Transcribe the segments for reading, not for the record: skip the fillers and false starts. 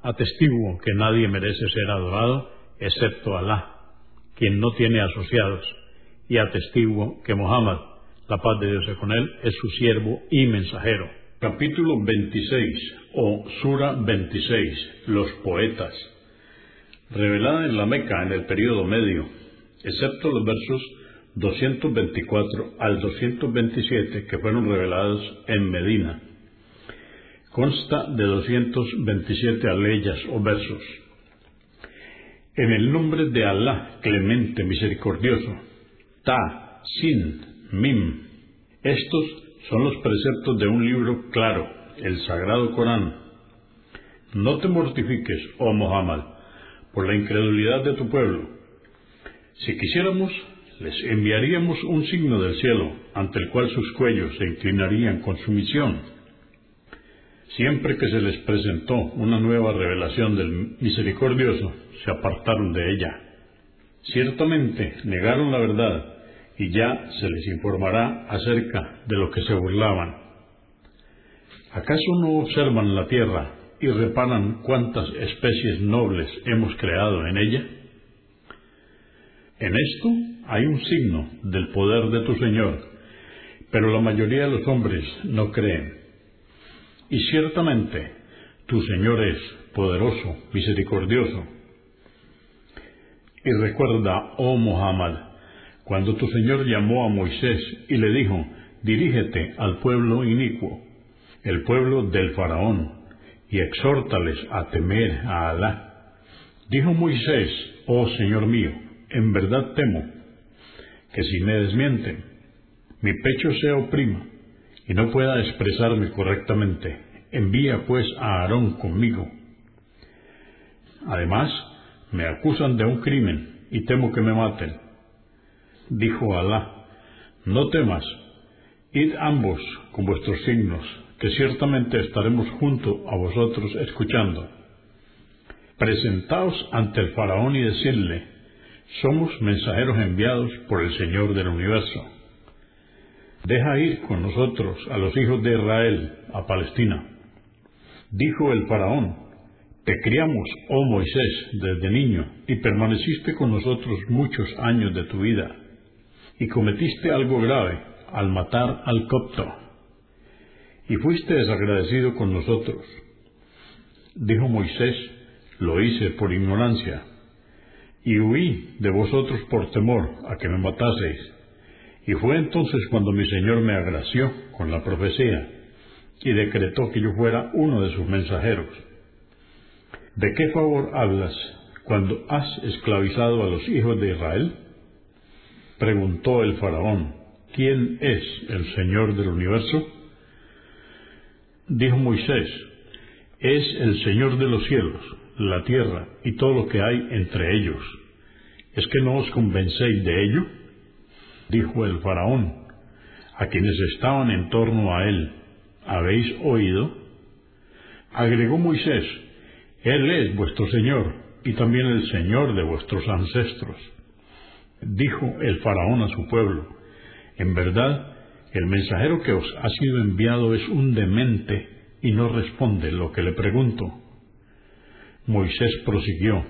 Atestiguo que nadie merece ser adorado excepto Alá, quien no tiene asociados, y atestiguo que Muhammad, la paz de Dios sea con él, es su siervo y mensajero. Capítulo 26 o Sura 26, los poetas. Revelada en la Meca en el período medio, excepto los versos 224 al 227 que fueron revelados en Medina. Consta de 227 aleyas o versos. En el nombre de Alá, Clemente, Misericordioso. Ta, Sin, Mim. Estos son los preceptos de un libro claro, el Sagrado Corán. No te mortifiques, oh Muhammad, por la incredulidad de tu pueblo. Si quisiéramos, les enviaríamos un signo del cielo, ante el cual sus cuellos se inclinarían con sumisión. Siempre que se les presentó una nueva revelación del Misericordioso, se apartaron de ella. Ciertamente negaron la verdad, y ya se les informará acerca de lo que se burlaban. ¿Acaso no observan la tierra y reparan cuántas especies nobles hemos creado en ella? En esto hay un signo del poder de tu Señor, pero la mayoría de los hombres no creen. Y ciertamente, tu Señor es poderoso, misericordioso. Y recuerda, oh Muhammad, cuando tu Señor llamó a Moisés y le dijo, dirígete al pueblo inicuo, el pueblo del faraón, y exhórtales a temer a Alá. Dijo Moisés, oh Señor mío, en verdad temo, que si me desmienten, mi pecho se oprima, y no pueda expresarme correctamente. Envía pues a Aarón conmigo. Además, me acusan de un crimen y temo que me maten. Dijo Alá, no temas, id ambos con vuestros signos, que ciertamente estaremos junto a vosotros escuchando. Presentaos ante el faraón y decidle, somos mensajeros enviados por el Señor del universo. Deja ir con nosotros a los hijos de Israel, a Palestina. Dijo el faraón, te criamos, oh Moisés, desde niño, y permaneciste con nosotros muchos años de tu vida, y cometiste algo grave al matar al copto, y fuiste desagradecido con nosotros. Dijo Moisés, lo hice por ignorancia, y huí de vosotros por temor a que me mataseis. Y fue entonces cuando mi Señor me agració con la profecía y decretó que yo fuera uno de sus mensajeros. ¿De qué favor hablas cuando has esclavizado a los hijos de Israel? Preguntó el faraón, ¿quién es el Señor del universo? Dijo Moisés, es el Señor de los cielos, la tierra y todo lo que hay entre ellos. ¿Es que no os convencéis de ello? Dijo el faraón, a quienes estaban en torno a él, ¿habéis oído? Agregó Moisés, él es vuestro Señor, y también el Señor de vuestros ancestros. Dijo el faraón a su pueblo, en verdad, el mensajero que os ha sido enviado es un demente, y no responde lo que le pregunto. Moisés prosiguió,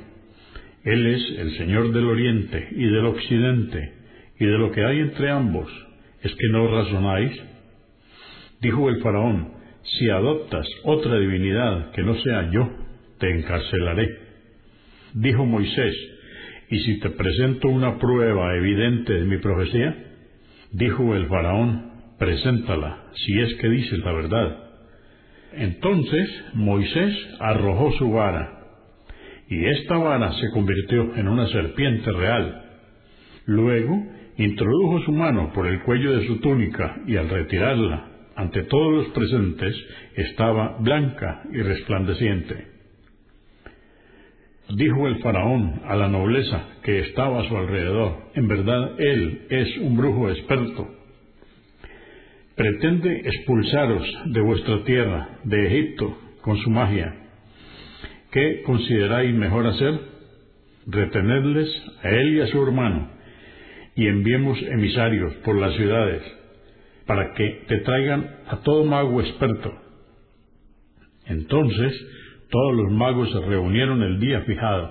él es el Señor del oriente y del occidente, y de lo que hay entre ambos, ¿es que no razonáis? Dijo el faraón, si adoptas otra divinidad que no sea yo, te encarcelaré. Dijo Moisés, y si te presento una prueba evidente de mi profecía, dijo el faraón, preséntala, si es que dices la verdad. Entonces Moisés arrojó su vara, y esta vara se convirtió en una serpiente real. Luego introdujo su mano por el cuello de su túnica, y al retirarla, ante todos los presentes, estaba blanca y resplandeciente. Dijo el faraón a la nobleza que estaba a su alrededor, en verdad él es un brujo experto. Pretende expulsaros de vuestra tierra, de Egipto, con su magia. ¿Qué consideráis mejor hacer? Retenerles a él y a su hermano, y enviemos emisarios por las ciudades, para que te traigan a todo mago experto. Entonces todos los magos se reunieron el día fijado,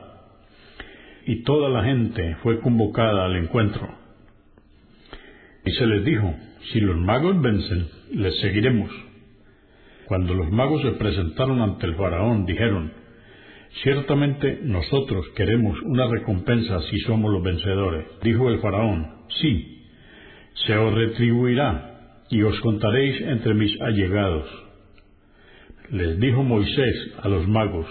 y toda la gente fue convocada al encuentro. Y se les dijo, si los magos vencen, les seguiremos. Cuando los magos se presentaron ante el faraón, dijeron, ciertamente nosotros queremos una recompensa si somos los vencedores. Dijo el faraón, sí, se os retribuirá, y os contaréis entre mis allegados. Les dijo Moisés a los magos,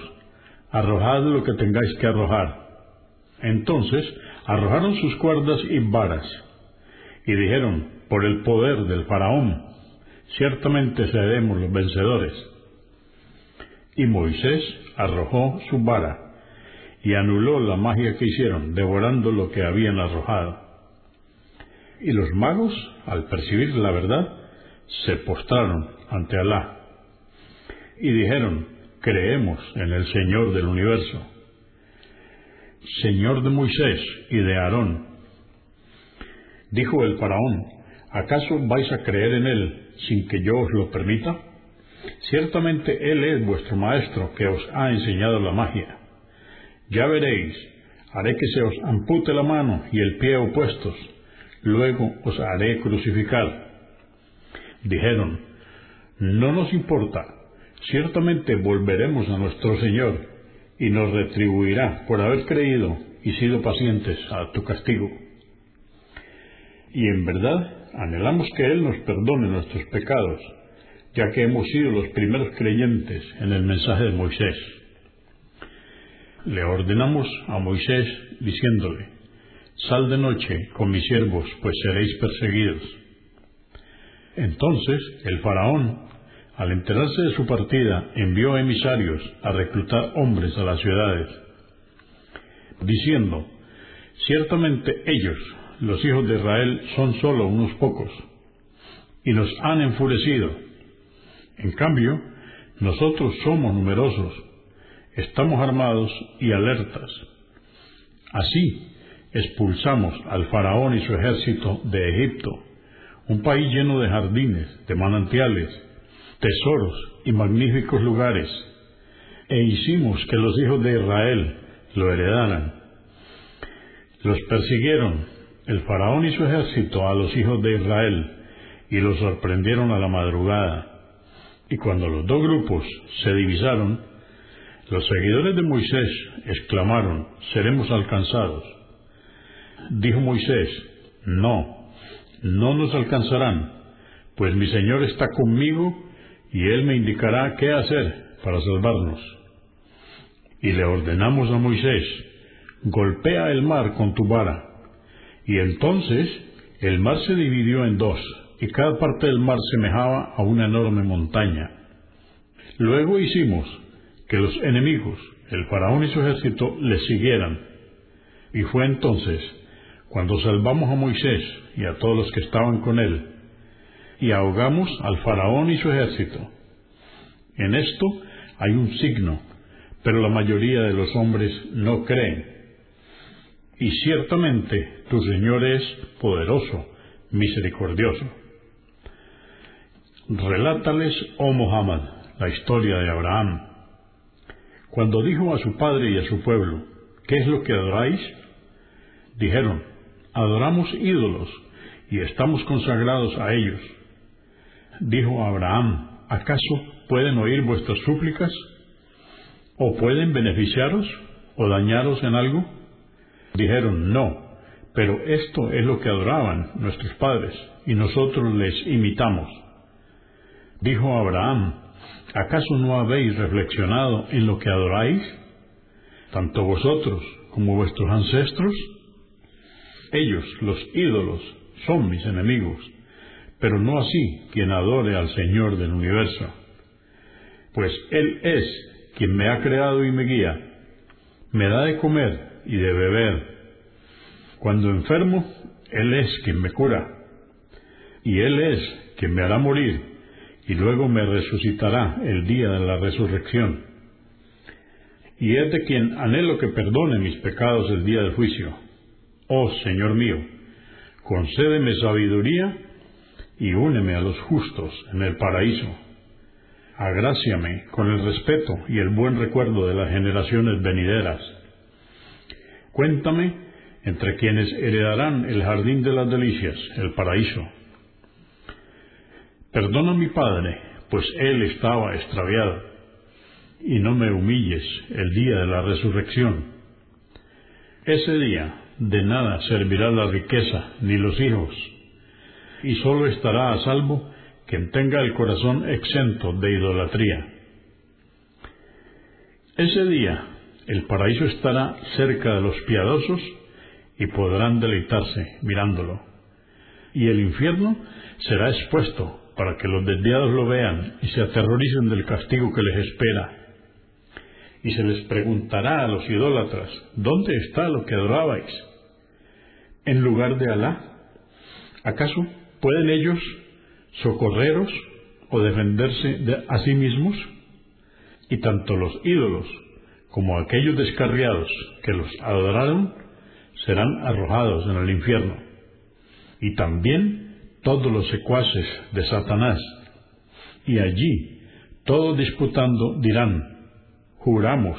arrojad lo que tengáis que arrojar. Entonces arrojaron sus cuerdas y varas, y dijeron, por el poder del faraón, ciertamente seremos los vencedores. Y Moisés arrojó su vara, y anuló la magia que hicieron, devorando lo que habían arrojado. Y los magos, al percibir la verdad, se postraron ante Alá, y dijeron, creemos en el Señor del universo, Señor de Moisés y de Aarón. Dijo el faraón, ¿acaso vais a creer en él sin que yo os lo permita? Ciertamente él es vuestro maestro que os ha enseñado la magia. Ya veréis, haré que se os ampute la mano y el pie opuestos, luego os haré crucificar. Dijeron, no nos importa, ciertamente volveremos a nuestro Señor, y nos retribuirá por haber creído y sido pacientes a tu castigo. Y en verdad anhelamos que Él nos perdone nuestros pecados, ya que hemos sido los primeros creyentes en el mensaje de Moisés. Le ordenamos a Moisés diciéndole, sal de noche con mis siervos, pues seréis perseguidos. Entonces el faraón, al enterarse de su partida, envió emisarios a reclutar hombres a las ciudades, diciendo, ciertamente ellos, los hijos de Israel, son solo unos pocos, y nos han enfurecido. En cambio, nosotros somos numerosos, estamos armados y alertas. Así, expulsamos al faraón y su ejército de Egipto, un país lleno de jardines, de manantiales, tesoros y magníficos lugares, e hicimos que los hijos de Israel lo heredaran. Los persiguieron el faraón y su ejército a los hijos de Israel, y los sorprendieron a la madrugada. Y cuando los dos grupos se divisaron, los seguidores de Moisés exclamaron, «Seremos alcanzados». Dijo Moisés, «No, no nos alcanzarán, pues mi Señor está conmigo, y Él me indicará qué hacer para salvarnos». Y le ordenamos a Moisés, golpea el mar con tu vara. Y entonces el mar se dividió en dos, y cada parte del mar semejaba a una enorme montaña. Luego hicimos que los enemigos, el faraón y su ejército, les siguieran. Y fue entonces cuando salvamos a Moisés y a todos los que estaban con él, y ahogamos al faraón y su ejército. En esto hay un signo, pero la mayoría de los hombres no creen. Y ciertamente tu Señor es poderoso, misericordioso. Relátales, oh Muhammad, la historia de Abraham. Cuando dijo a su padre y a su pueblo, ¿qué es lo que adoráis? Dijeron, adoramos ídolos y estamos consagrados a ellos. Dijo Abraham, ¿acaso pueden oír vuestras súplicas? ¿O pueden beneficiaros o dañaros en algo? Dijeron, no, pero esto es lo que adoraban nuestros padres, y nosotros les imitamos. Dijo Abraham, ¿acaso no habéis reflexionado en lo que adoráis, tanto vosotros como vuestros ancestros? Ellos, los ídolos, son mis enemigos, pero no así quien adore al Señor del universo. Pues Él es quien me ha creado y me guía, me da de comer y de beber. Cuando enfermo, Él es quien me cura, y Él es quien me hará morir, y luego me resucitará el día de la resurrección. Y es de quien anhelo que perdone mis pecados el día del juicio. Oh Señor mío, concédeme sabiduría y úneme a los justos en el paraíso. Agráciame con el respeto y el buen recuerdo de las generaciones venideras. Cuéntame entre quienes heredarán el jardín de las delicias, el paraíso. Perdona a mi padre, pues él estaba extraviado, y no me humilles el día de la resurrección. Ese día de nada servirá la riqueza ni los hijos, y solo estará a salvo quien tenga el corazón exento de idolatría. Ese día el paraíso estará cerca de los piadosos y podrán deleitarse mirándolo, y el infierno será expuesto para que los desviados lo vean y se aterroricen del castigo que les espera. Y se les preguntará a los idólatras, ¿dónde está lo que adorabais? ¿En lugar de Alá? ¿Acaso pueden ellos socorreros o defenderse a sí mismos? Y tanto los ídolos como aquellos descarriados que los adoraron serán arrojados en el infierno, y también todos los secuaces de Satanás. Y allí todos disputando dirán, juramos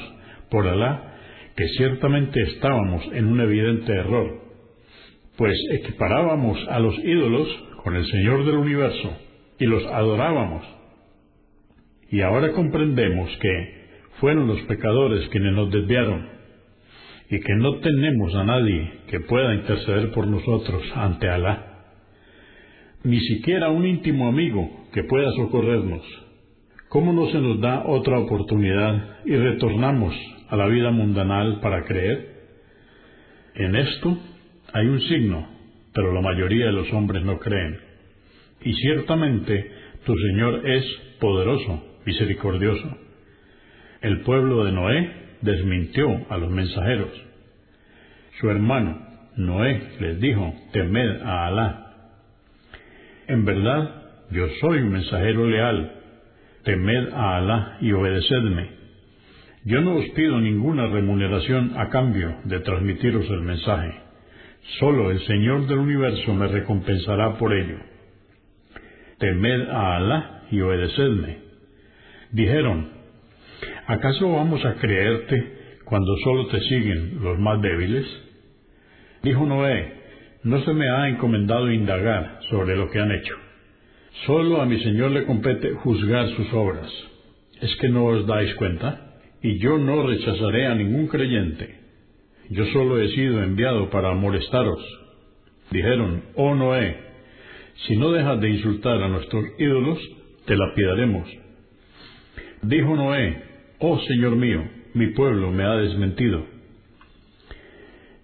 por Alá que ciertamente estábamos en un evidente error, pues equiparábamos a los ídolos con el Señor del universo y los adorábamos. Y ahora comprendemos que fueron los pecadores quienes nos desviaron, y que no tenemos a nadie que pueda interceder por nosotros ante Alá, ni siquiera un íntimo amigo que pueda socorrernos. ¿Cómo no se nos da otra oportunidad y retornamos a la vida mundanal para creer? En esto hay un signo, pero la mayoría de los hombres no creen. Y ciertamente tu Señor es poderoso, misericordioso. El pueblo de Noé desmintió a los mensajeros. Su hermano Noé les dijo, temed a Alá. En verdad, yo soy un mensajero leal. Temed a Alá y obedecedme. Yo no os pido ninguna remuneración a cambio de transmitiros el mensaje. Solo el Señor del universo me recompensará por ello. Temed a Alá y obedecedme. Dijeron, ¿acaso vamos a creerte cuando solo te siguen los más débiles? Dijo Noé, no se me ha encomendado indagar sobre lo que han hecho. Solo a mi Señor le compete juzgar sus obras. ¿Es que no os dais cuenta? Y yo no rechazaré a ningún creyente. Yo solo he sido enviado para molestaros. Dijeron, oh Noé, si no dejas de insultar a nuestros ídolos, te lapidaremos. Dijo Noé, oh Señor mío, mi pueblo me ha desmentido.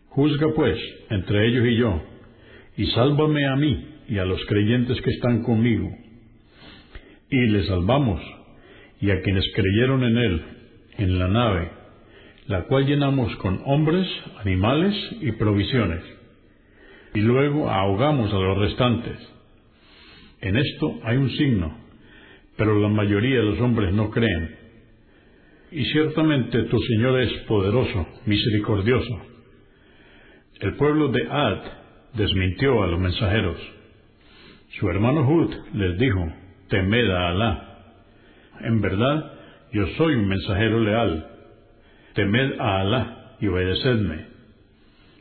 Juzga pues entre ellos y yo, y sálvame a mí y a los creyentes que están conmigo. Y le salvamos, y a quienes creyeron en él, en la nave, la cual llenamos con hombres, animales y provisiones. Y luego ahogamos a los restantes. En esto hay un signo, pero la mayoría de los hombres no creen. Y ciertamente tu Señor es poderoso, misericordioso. El pueblo de Ad desmintió a los mensajeros. Su hermano Hud les dijo, temed a Alá. En verdad, yo soy un mensajero leal. Temed a Alá y obedecedme.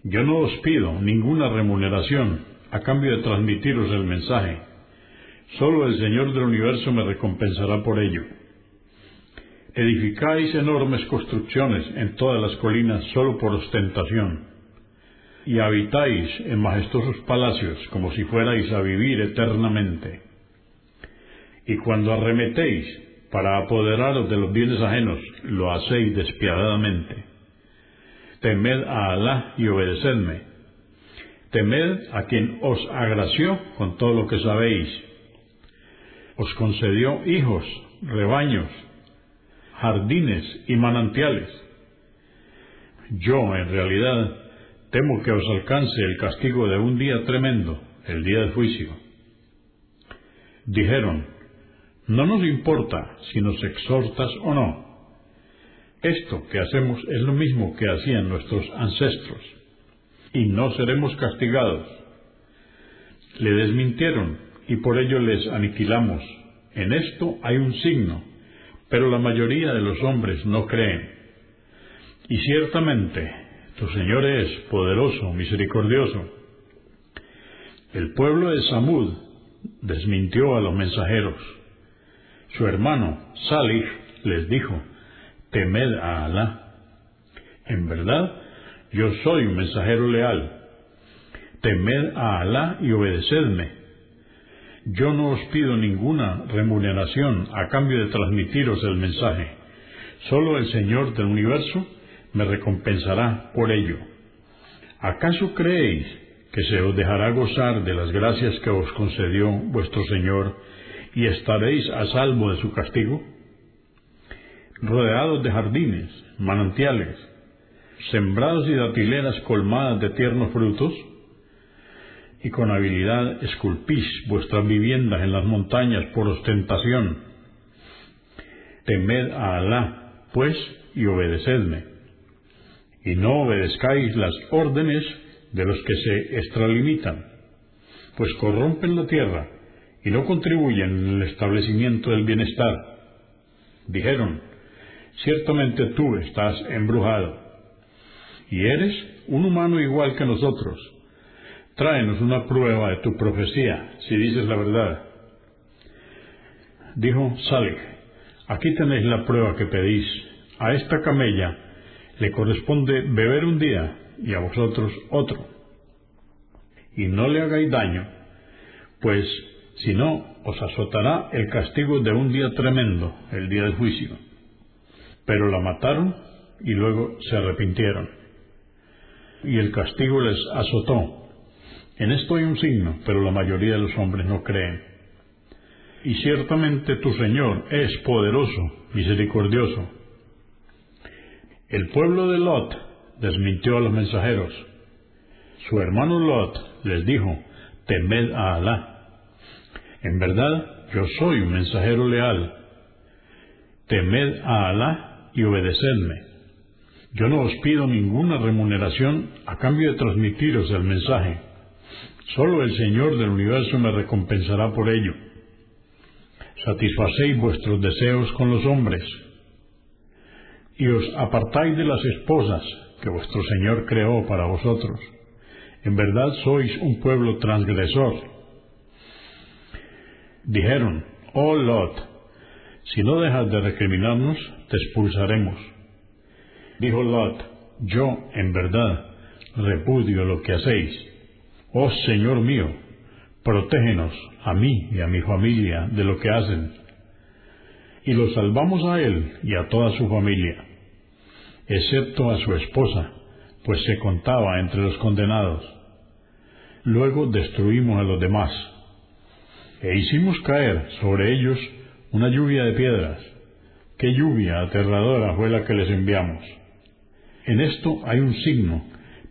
Yo no os pido ninguna remuneración a cambio de transmitiros el mensaje. Solo el Señor del universo me recompensará por ello. Edificáis enormes construcciones en todas las colinas solo por ostentación. y habitáis en majestuosos palacios como si fuerais a vivir eternamente. Y cuando arremetéis para apoderaros de los bienes ajenos, lo hacéis despiadadamente. Temed a Alá y obedecedme. Temed a quien os agració con todo lo que sabéis. Os concedió hijos, rebaños, jardines y manantiales. Yo, en realidad, temo que os alcance el castigo de un día tremendo, el día del juicio. Dijeron: no nos importa si nos exhortas o no. Esto que hacemos es lo mismo que hacían nuestros ancestros, y no seremos castigados. Le desmintieron, y por ello les aniquilamos. En esto hay un signo, pero la mayoría de los hombres no creen. Y ciertamente tu Señor es poderoso, misericordioso. El pueblo de Samud desmintió a los mensajeros. Su hermano, Salih, les dijo: temed a Alá. En verdad, yo soy un mensajero leal. Temed a Alá y obedecedme. Yo no os pido ninguna remuneración a cambio de transmitiros el mensaje. Solo el Señor del universo me recompensará por ello. ¿Acaso creéis que se os dejará gozar de las gracias que os concedió vuestro Señor y estaréis a salvo de su castigo? Rodeados de jardines, manantiales, sembrados y datileras colmadas de tiernos frutos, y con habilidad esculpís vuestras viviendas en las montañas por ostentación. Temed a Alá, pues, y obedecedme. Y no obedezcáis las órdenes de los que se extralimitan, pues corrompen la tierra y no contribuyen en el establecimiento del bienestar. Dijeron: ciertamente tú estás embrujado, y eres un humano igual que nosotros. Tráenos una prueba de tu profecía, si dices la verdad. Dijo Salih: aquí tenéis la prueba que pedís. A esta camella le corresponde beber un día y a vosotros otro. Y no le hagáis daño, pues si no, os azotará el castigo de un día tremendo, el día del juicio. Pero la mataron y luego se arrepintieron. Y el castigo les azotó. En esto hay un signo, pero la mayoría de los hombres no creen. Y ciertamente tu Señor es poderoso, misericordioso. El pueblo de Lot desmintió a los mensajeros. Su hermano Lot les dijo: temed a Alá. En verdad, yo soy un mensajero leal. Temed a Alá y obedecedme. Yo no os pido ninguna remuneración a cambio de transmitiros el mensaje. Solo el Señor del universo me recompensará por ello. Satisfacéis vuestros deseos con los hombres, y os apartáis de las esposas que vuestro Señor creó para vosotros. En verdad sois un pueblo transgresor. Dijeron: oh Lot, si no dejas de recriminarnos, te expulsaremos. Dijo Lot: yo, en verdad, repudio lo que hacéis. Oh Señor mío, protégenos a mí y a mi familia de lo que hacen. Y lo salvamos a él y a toda su familia, excepto a su esposa, pues se contaba entre los condenados. Luego destruimos a los demás, e hicimos caer sobre ellos una lluvia de piedras. ¡Qué lluvia aterradora fue la que les enviamos! En esto hay un signo,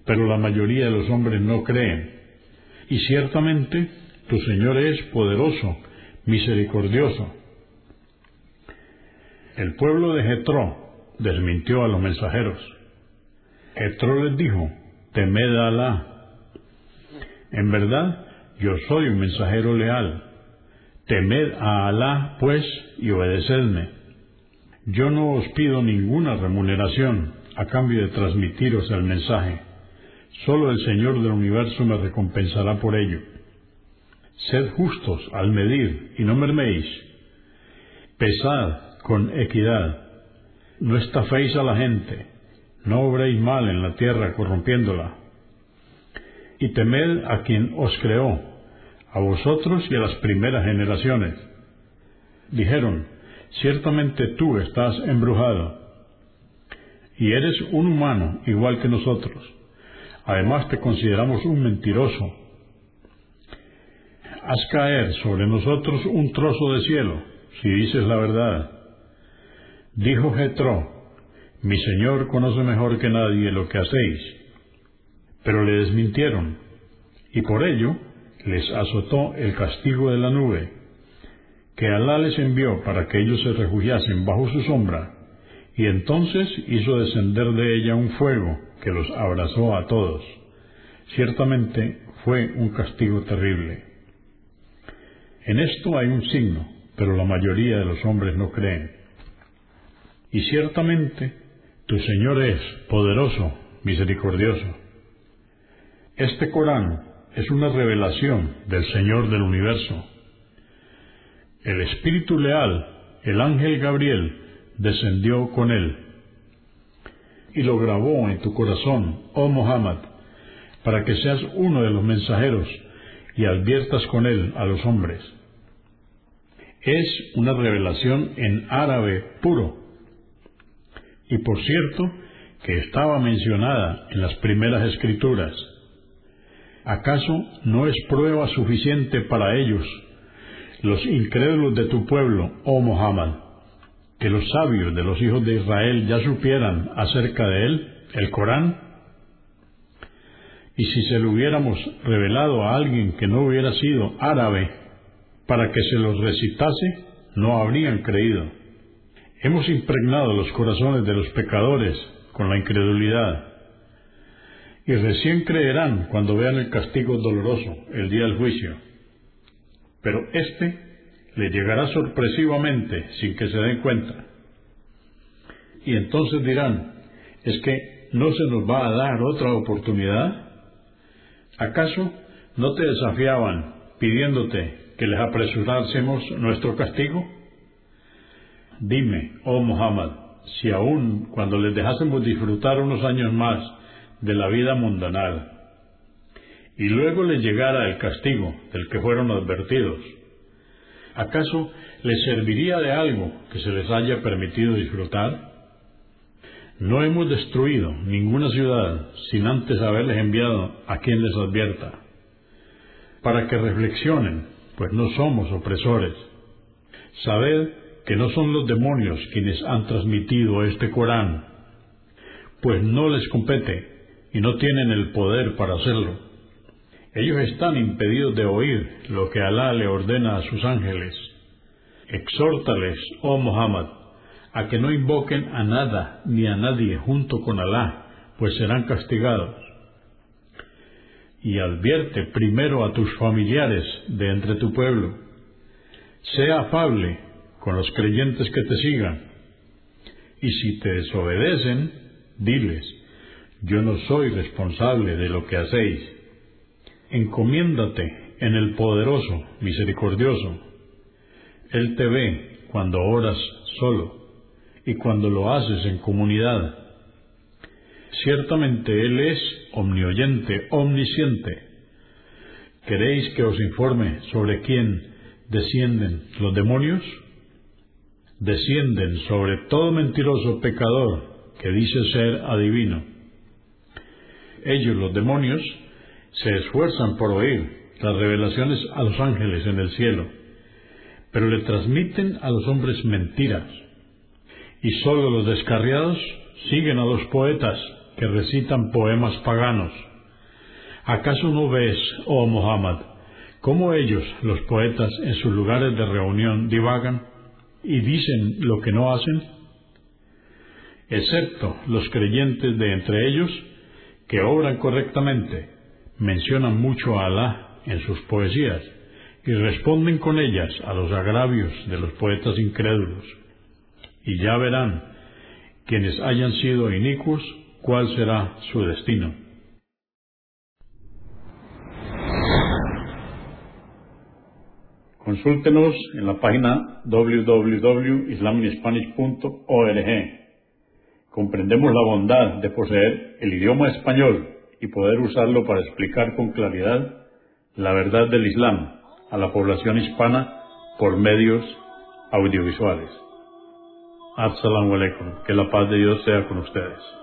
pero la mayoría de los hombres no creen. Y ciertamente tu Señor es poderoso, misericordioso. El pueblo de Jetró desmintió a los mensajeros. Jetró les dijo: temed a Alá. En verdad, yo soy un mensajero leal. Temed a Alá, pues, y obedecedme. Yo no os pido ninguna remuneración a cambio de transmitiros el mensaje. Solo el Señor del universo me recompensará por ello. Sed justos al medir y no merméis. Pesad con equidad, no estaféis a la gente, no obréis mal en la tierra corrompiéndola. y temed a quien os creó, a vosotros y a las primeras generaciones. Dijeron, ciertamente tú estás embrujado, y eres un humano igual que nosotros. Además te consideramos un mentiroso. Haz caer sobre nosotros un trozo de cielo, si dices la verdad. Dijo Jetró, mi señor conoce mejor que nadie lo que hacéis. Pero le desmintieron, y por ello les azotó el castigo de la nube, que Alá les envió para que ellos se refugiasen bajo su sombra, y entonces hizo descender de ella un fuego que los abrazó a todos. Ciertamente fue un castigo terrible. En esto hay un signo, pero la mayoría de los hombres no creen. Y ciertamente tu Señor es poderoso, misericordioso. Este Corán es una revelación del Señor del universo. El espíritu leal, el ángel Gabriel, descendió con él y lo grabó en tu corazón, oh Muhammad, para que seas uno de los mensajeros y adviertas con él a los hombres. Es una revelación en árabe puro, y por cierto que estaba mencionada en las primeras escrituras. ¿Acaso no es prueba suficiente para ellos, los incrédulos de tu pueblo, oh Muhammad, que los sabios de los hijos de Israel ya supieran acerca de él, el Corán? Y si se lo hubiéramos revelado a alguien que no hubiera sido árabe, para que se los recitase, no habrían creído. Hemos impregnado los corazones de los pecadores con la incredulidad, y recién creerán cuando vean el castigo doloroso, el día del juicio. Pero éste le llegará sorpresivamente, sin que se den cuenta. Y entonces dirán, ¿es que no se nos va a dar otra oportunidad? ¿Acaso no te desafiaban pidiéndote que les apresurásemos nuestro castigo? Dime, oh Muhammad, si aún cuando les dejásemos disfrutar unos años más de la vida mundanal, y luego les llegara el castigo del que fueron advertidos, ¿acaso les serviría de algo que se les haya permitido disfrutar? No hemos destruido ninguna ciudad sin antes haberles enviado a quien les advierta, para que reflexionen, pues no somos opresores. Sabed que no son los demonios quienes han transmitido este Corán, pues no les compete y no tienen el poder para hacerlo. Ellos están impedidos de oír lo que Alá le ordena a sus ángeles. Exhórtales, oh Muhammad, a que no invoquen a nada ni a nadie junto con Alá, pues serán castigados. Y advierte primero a tus familiares de entre tu pueblo. Sea afable con los creyentes que te sigan. Y si te desobedecen, diles, yo no soy responsable de lo que hacéis. Encomiéndate en el poderoso, misericordioso. Él te ve cuando oras solo y cuando lo haces en comunidad. Ciertamente Él es omnioyente, omnisciente. ¿Queréis que os informe sobre quién descienden los demonios? Descienden sobre todo mentiroso pecador que dice ser adivino. Ellos, los demonios, se esfuerzan por oír las revelaciones a los ángeles en el cielo, pero le transmiten a los hombres mentiras, y sólo los descarriados siguen a los poetas que recitan poemas paganos. ¿Acaso no ves, oh Muhammad, cómo ellos, los poetas, en sus lugares de reunión divagan y dicen lo que no hacen? Excepto los creyentes de entre ellos, que obran correctamente, mencionan mucho a Alá en sus poesías y responden con ellas a los agravios de los poetas incrédulos. Y ya verán, quienes hayan sido inicuos, cuál será su destino. Consúltenos en la página www.islaminspanish.org. Comprendemos la bondad de poseer el idioma español y poder usarlo para explicar con claridad la verdad del Islam a la población hispana por medios audiovisuales. As-salamu alaykum. Que la paz de Dios sea con ustedes.